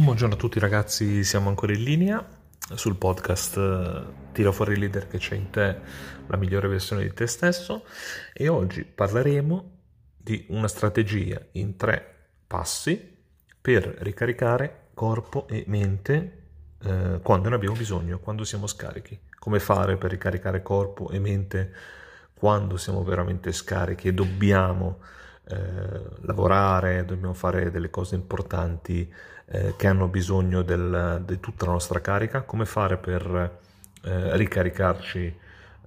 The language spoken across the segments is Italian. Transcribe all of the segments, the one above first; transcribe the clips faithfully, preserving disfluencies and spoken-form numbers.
Buongiorno a tutti ragazzi, siamo ancora in linea sul podcast Tira fuori il leader che c'è in te, la migliore versione di te stesso, e oggi parleremo di una strategia in tre passi per ricaricare corpo e mente eh, quando ne abbiamo bisogno, quando siamo scarichi. Come fare per ricaricare corpo e mente quando siamo veramente scarichi e dobbiamo Eh, lavorare, dobbiamo fare delle cose importanti eh, che hanno bisogno del, di tutta la nostra carica. Come fare per eh, ricaricarci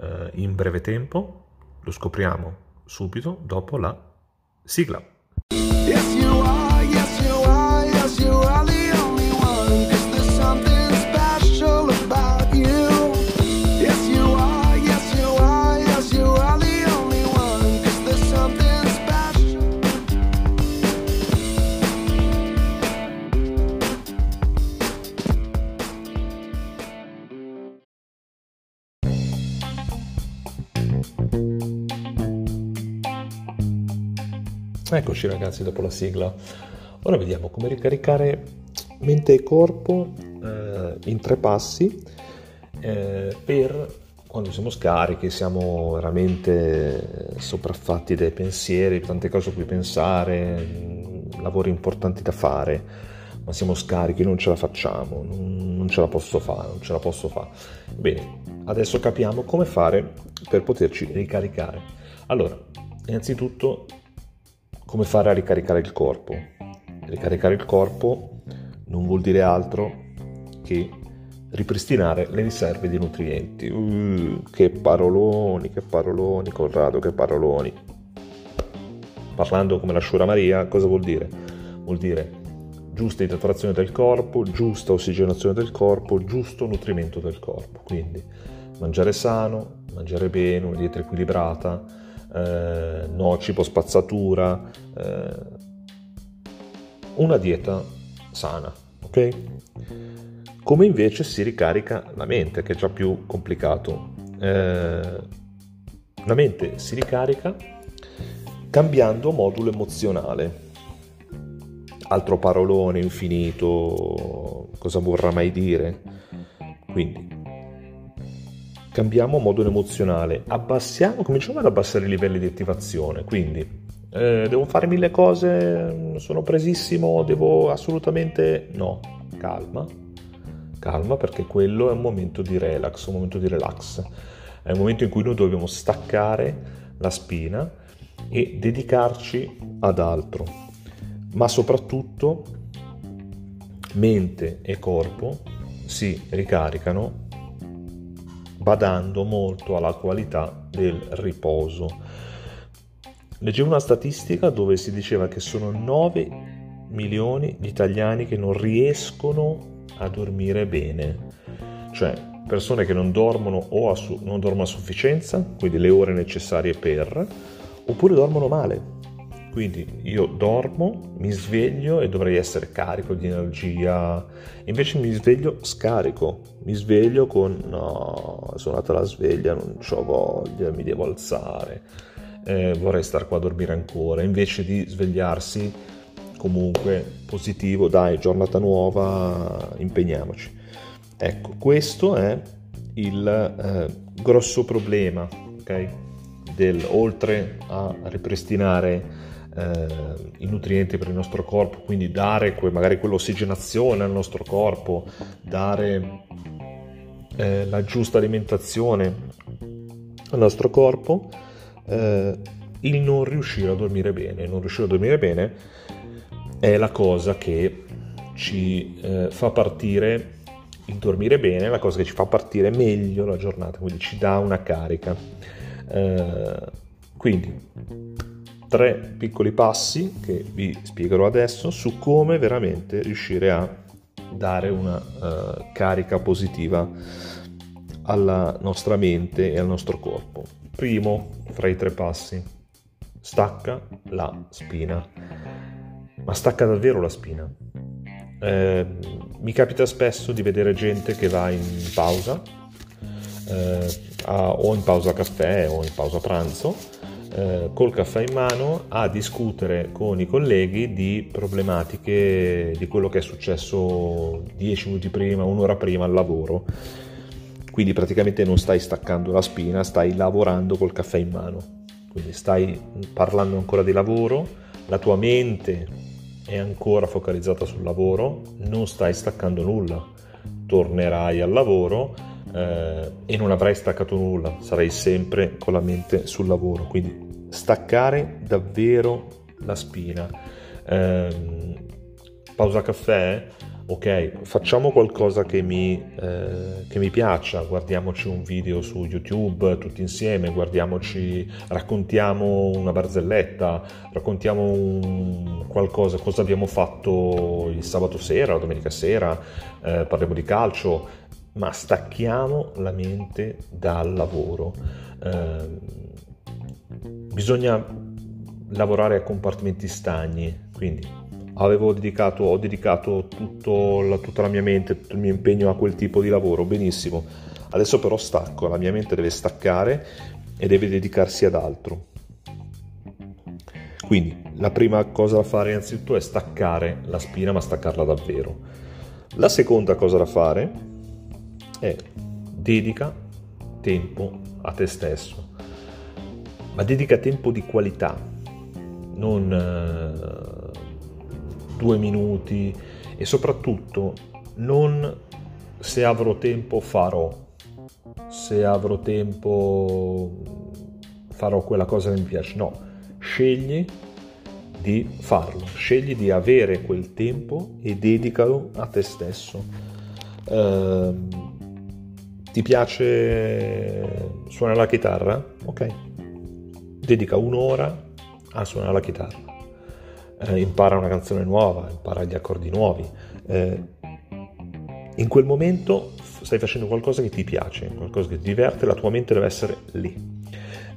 eh, in breve tempo? Lo scopriamo subito dopo la sigla. Yes, you are, yes, you are, yes, you are the only one. Is there something special about you? Yes, you are, yes, you are, yes, you are the only one. Is there something Eccoci ragazzi dopo la sigla. Ora vediamo come ricaricare mente e corpo eh, in tre passi eh, per quando siamo scarichi, siamo veramente sopraffatti dai pensieri, tante cose a cui pensare, lavori importanti da fare, ma siamo scarichi, non ce la facciamo, non, non ce la posso fare, non ce la posso fare. Bene, adesso capiamo come fare per poterci ricaricare. Allora, innanzitutto come fare a ricaricare il corpo? Ricaricare il corpo non vuol dire altro che ripristinare le riserve di nutrienti. Uh, che paroloni, che paroloni, Corrado, che paroloni. Parlando come la Sciura Maria, cosa vuol dire? Vuol dire giusta idratazione del corpo, giusta ossigenazione del corpo, giusto nutrimento del corpo. Quindi mangiare sano, mangiare bene, una dieta equilibrata, Eh, no cibo spazzatura, eh, una dieta sana, ok? Come invece si ricarica la mente, che è già più complicato. Eh, la mente si ricarica cambiando modulo emozionale. Altro parolone infinito, cosa vorrà mai dire? Quindi cambiamo modulo emozionale, abbassiamo, cominciamo ad abbassare i livelli di attivazione, quindi eh, devo fare mille cose, sono presissimo, devo assolutamente no, calma, calma perché quello è un momento di relax, un momento di relax, è un momento in cui noi dobbiamo staccare la spina e dedicarci ad altro, ma soprattutto mente e corpo si ricaricano badando molto alla qualità del riposo. Leggevo una statistica dove si diceva che sono nove milioni di italiani che non riescono a dormire bene, cioè persone che non dormono o a su- non dormono a sufficienza, quindi le ore necessarie per, oppure dormono male. Quindi io dormo, mi sveglio e dovrei essere carico di energia, invece mi sveglio scarico, mi sveglio con no, è suonata la sveglia, non c'ho voglia, mi devo alzare, eh, vorrei star qua a dormire ancora, invece di svegliarsi comunque positivo, dai, giornata nuova, impegniamoci. Ecco, questo è il eh, grosso problema, ok? Del, oltre a ripristinare Eh, i nutrienti per il nostro corpo, quindi dare que- magari quell'ossigenazione al nostro corpo, dare eh, la giusta alimentazione al nostro corpo, eh, il non riuscire a dormire bene. Non riuscire a dormire bene è la cosa che ci eh, fa partire, il dormire bene è la cosa che ci fa partire meglio la giornata, quindi ci dà una carica. Eh, quindi tre piccoli passi che vi spiegherò adesso su come veramente riuscire a dare una uh, carica positiva alla nostra mente e al nostro corpo. Primo fra i tre passi, stacca la spina. Ma stacca davvero la spina? Eh, mi capita spesso di vedere gente che va in pausa, eh, a, o in pausa caffè o in pausa pranzo, eh, col caffè in mano a discutere con i colleghi di problematiche di quello che è successo dieci minuti prima, un'ora prima al lavoro. Quindi praticamente non stai staccando la spina, stai lavorando col caffè in mano, quindi stai parlando ancora di lavoro, la tua mente è ancora focalizzata sul lavoro, non stai staccando nulla, tornerai al lavoro eh, e non avrai staccato nulla, sarai sempre con la mente sul lavoro. Quindi staccare davvero la spina. Eh, pausa caffè? Ok, facciamo qualcosa che mi, eh, che mi piaccia, guardiamoci un video su YouTube tutti insieme, guardiamoci, raccontiamo una barzelletta, raccontiamo un qualcosa, cosa abbiamo fatto il sabato sera, la domenica sera, eh, parliamo di calcio, ma stacchiamo la mente dal lavoro. Eh, bisogna lavorare a compartimenti stagni, quindi... Avevo dedicato, ho dedicato tutto la, tutta la mia mente, tutto il mio impegno a quel tipo di lavoro, benissimo. Adesso però stacco, la mia mente deve staccare e deve dedicarsi ad altro. Quindi la prima cosa da fare innanzitutto è staccare la spina, ma staccarla davvero. La seconda cosa da fare è dedica tempo a te stesso, ma dedica tempo di qualità, non... due minuti, e soprattutto non se avrò tempo farò, se avrò tempo farò quella cosa che mi piace, no, scegli di farlo, scegli di avere quel tempo e dedicalo a te stesso. Eh, ti piace suonare la chitarra? Ok, dedica un'ora a suonare la chitarra. Eh, impara una canzone nuova, impara gli accordi nuovi, eh, in quel momento stai facendo qualcosa che ti piace, qualcosa che ti diverte, la tua mente deve essere lì.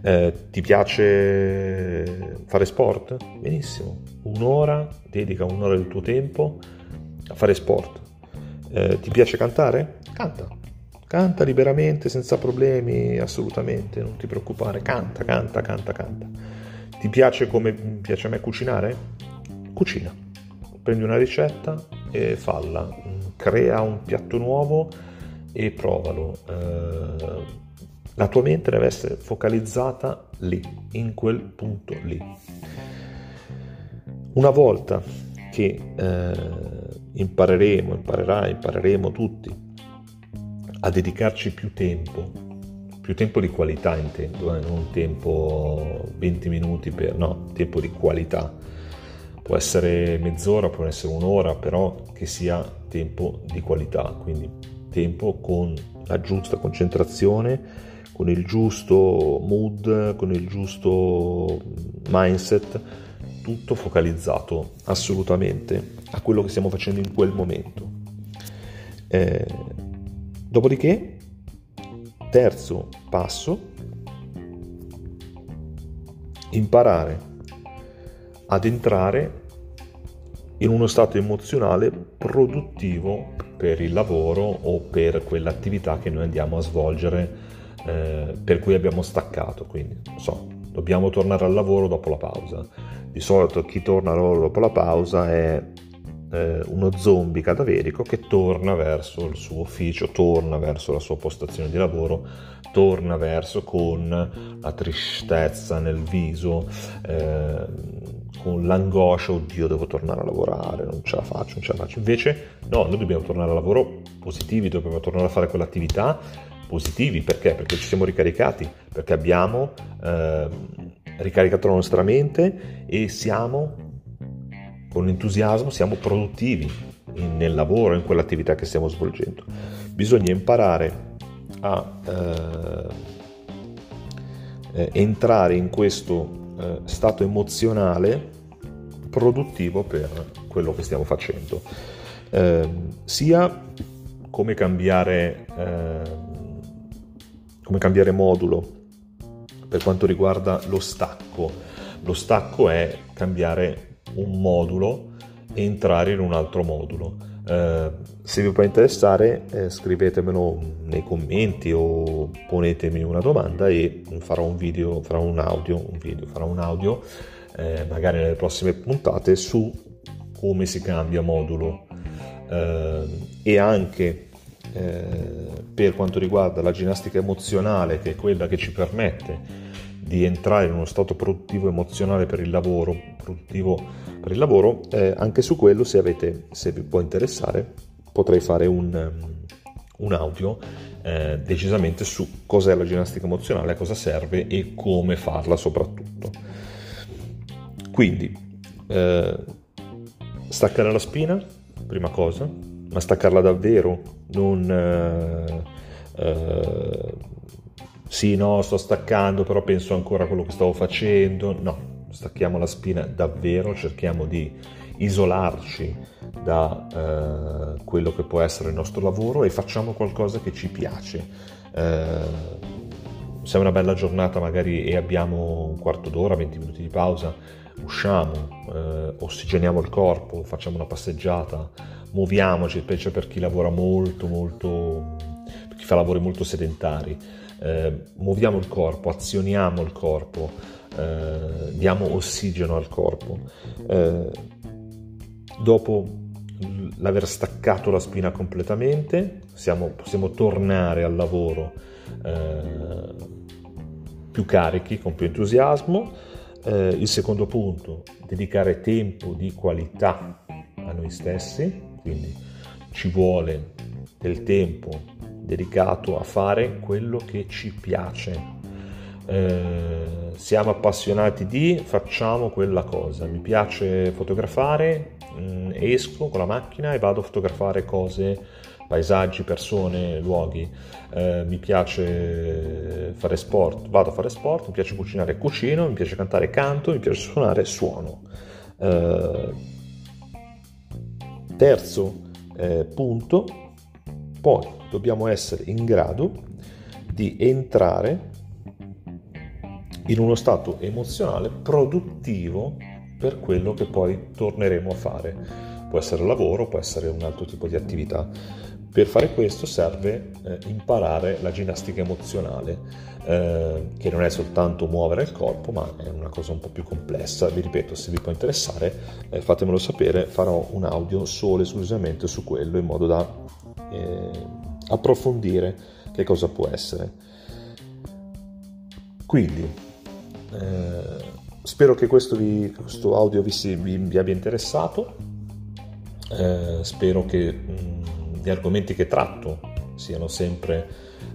Eh, ti piace fare sport? Benissimo, un'ora, dedica un'ora del tuo tempo a fare sport. Eh, ti piace cantare? Canta, canta liberamente, senza problemi, assolutamente, non ti preoccupare, canta, canta, canta, canta. Ti piace, come piace a me, cucinare? Cucina, prendi una ricetta e falla, crea un piatto nuovo e provalo. Eh, la tua mente deve essere focalizzata lì, in quel punto lì. Una volta che eh, impareremo, imparerai, impareremo tutti a dedicarci più tempo, più tempo di qualità intendo, eh, non tempo venti minuti per, no, tempo di qualità. Può essere mezz'ora, può essere un'ora, però che sia tempo di qualità, quindi tempo con la giusta concentrazione, con il giusto mood, con il giusto mindset, tutto focalizzato assolutamente a quello che stiamo facendo in quel momento. Eh, dopodiché, terzo passo, imparare ad entrare in uno stato emozionale produttivo per il lavoro o per quell'attività che noi andiamo a svolgere, eh, per cui abbiamo staccato. Quindi non so, dobbiamo tornare al lavoro dopo la pausa. Di solito chi torna al lavoro dopo la pausa è eh, uno zombie cadaverico che torna verso il suo ufficio, torna verso la sua postazione di lavoro, torna verso con la tristezza nel viso, eh, con l'angoscia, oddio devo tornare a lavorare, non ce la faccio, non ce la faccio. Invece no, noi dobbiamo tornare al lavoro positivi, dobbiamo tornare a fare quell'attività positivi, perché? Perché ci siamo ricaricati, perché abbiamo eh, ricaricato la nostra mente e siamo con entusiasmo, siamo produttivi in, nel lavoro, in quell'attività che stiamo svolgendo. Bisogna imparare a eh, entrare in questo Eh, stato emozionale produttivo per quello che stiamo facendo, eh, sia come cambiare eh, come cambiare modulo per quanto riguarda lo stacco. Lo stacco è cambiare un modulo e entrare in un altro modulo. Eh, se vi può interessare, eh, scrivetemelo nei commenti o ponetemi una domanda e farò un video, farò un audio, un video, farò un audio eh, magari nelle prossime puntate su come si cambia modulo. Eh, e anche eh, per quanto riguarda la ginnastica emozionale, che è quella che ci permette di entrare in uno stato produttivo emozionale per il lavoro, produttivo per il lavoro, eh, anche su quello, se avete, se vi può interessare, potrei fare un, un audio eh, decisamente su cos'è la ginnastica emozionale, a cosa serve e come farla soprattutto. Quindi eh, staccare la spina, prima cosa, ma staccarla davvero, non eh, eh, sì, no, sto staccando, però penso ancora a quello che stavo facendo. No, stacchiamo la spina davvero, cerchiamo di isolarci da eh, quello che può essere il nostro lavoro e facciamo qualcosa che ci piace. Eh, se è una bella giornata magari e abbiamo un quarto d'ora, venti minuti di pausa, usciamo, eh, ossigeniamo il corpo, facciamo una passeggiata, muoviamoci, specie per chi lavora molto, molto, per chi fa lavori molto sedentari. Eh, muoviamo il corpo, azioniamo il corpo, eh, diamo ossigeno al corpo. Eh, dopo l'aver staccato la spina completamente, siamo, possiamo tornare al lavoro eh, più carichi, con più entusiasmo. Eh, il secondo punto, dedicare tempo di qualità a noi stessi, quindi ci vuole del tempo dedicato a fare quello che ci piace. Eh, siamo appassionati di, facciamo quella cosa. Mi piace fotografare, mh, esco con la macchina e vado a fotografare cose, paesaggi, persone, luoghi. Eh, mi piace fare sport, vado a fare sport. Mi piace cucinare, cucino. Mi piace cantare, canto. Mi piace suonare, suono. Eh, terzo eh, punto, poi dobbiamo essere in grado di entrare in uno stato emozionale produttivo per quello che poi torneremo a fare. Può essere lavoro, può essere un altro tipo di attività. Per fare questo serve eh, imparare la ginnastica emozionale, eh, che non è soltanto muovere il corpo, ma è una cosa un po' più complessa. Vi ripeto, se vi può interessare, eh, fatemelo sapere, farò un audio solo e esclusivamente su quello, in modo da eh, approfondire che cosa può essere. Quindi eh, spero che questo, vi, questo audio vi, vi, vi abbia interessato. Eh, spero che mh, gli argomenti che tratto siano sempre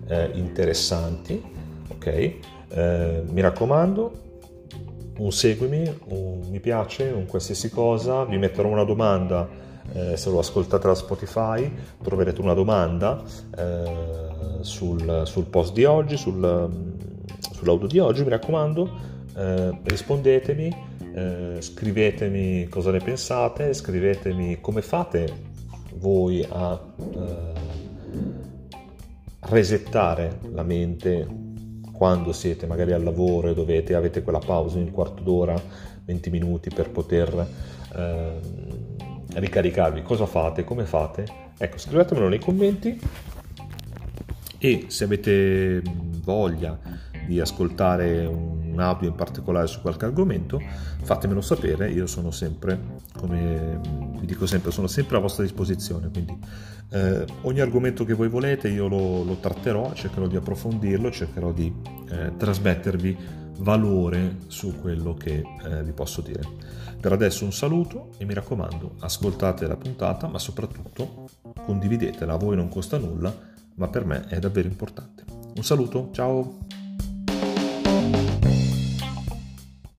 eh, interessanti, ok? Eh, mi raccomando, un seguimi, un mi piace, un qualsiasi cosa. Vi metterò una domanda. Eh, se lo ascoltate da Spotify troverete una domanda eh, sul, sul post di oggi, sul, sull'audio di oggi. Mi raccomando, eh, rispondetemi, eh, scrivetemi cosa ne pensate, scrivetemi come fate voi a eh, resettare la mente quando siete magari al lavoro e dovete, avete quella pausa in un quarto d'ora, venti minuti per poter eh, ricaricarvi. Cosa fate, come fate? Ecco, scrivetemelo nei commenti. E se avete voglia di ascoltare un audio in particolare su qualche argomento, fatemelo sapere. Io sono sempre, come vi dico sempre, sono sempre a vostra disposizione, quindi eh, ogni argomento che voi volete io lo, lo tratterò, cercherò di approfondirlo, cercherò di eh, trasmettervi valore su quello che eh, vi posso dire. Per adesso un saluto e mi raccomando, ascoltate la puntata, ma soprattutto condividetela. A voi non costa nulla, ma per me è davvero importante. Un saluto, ciao!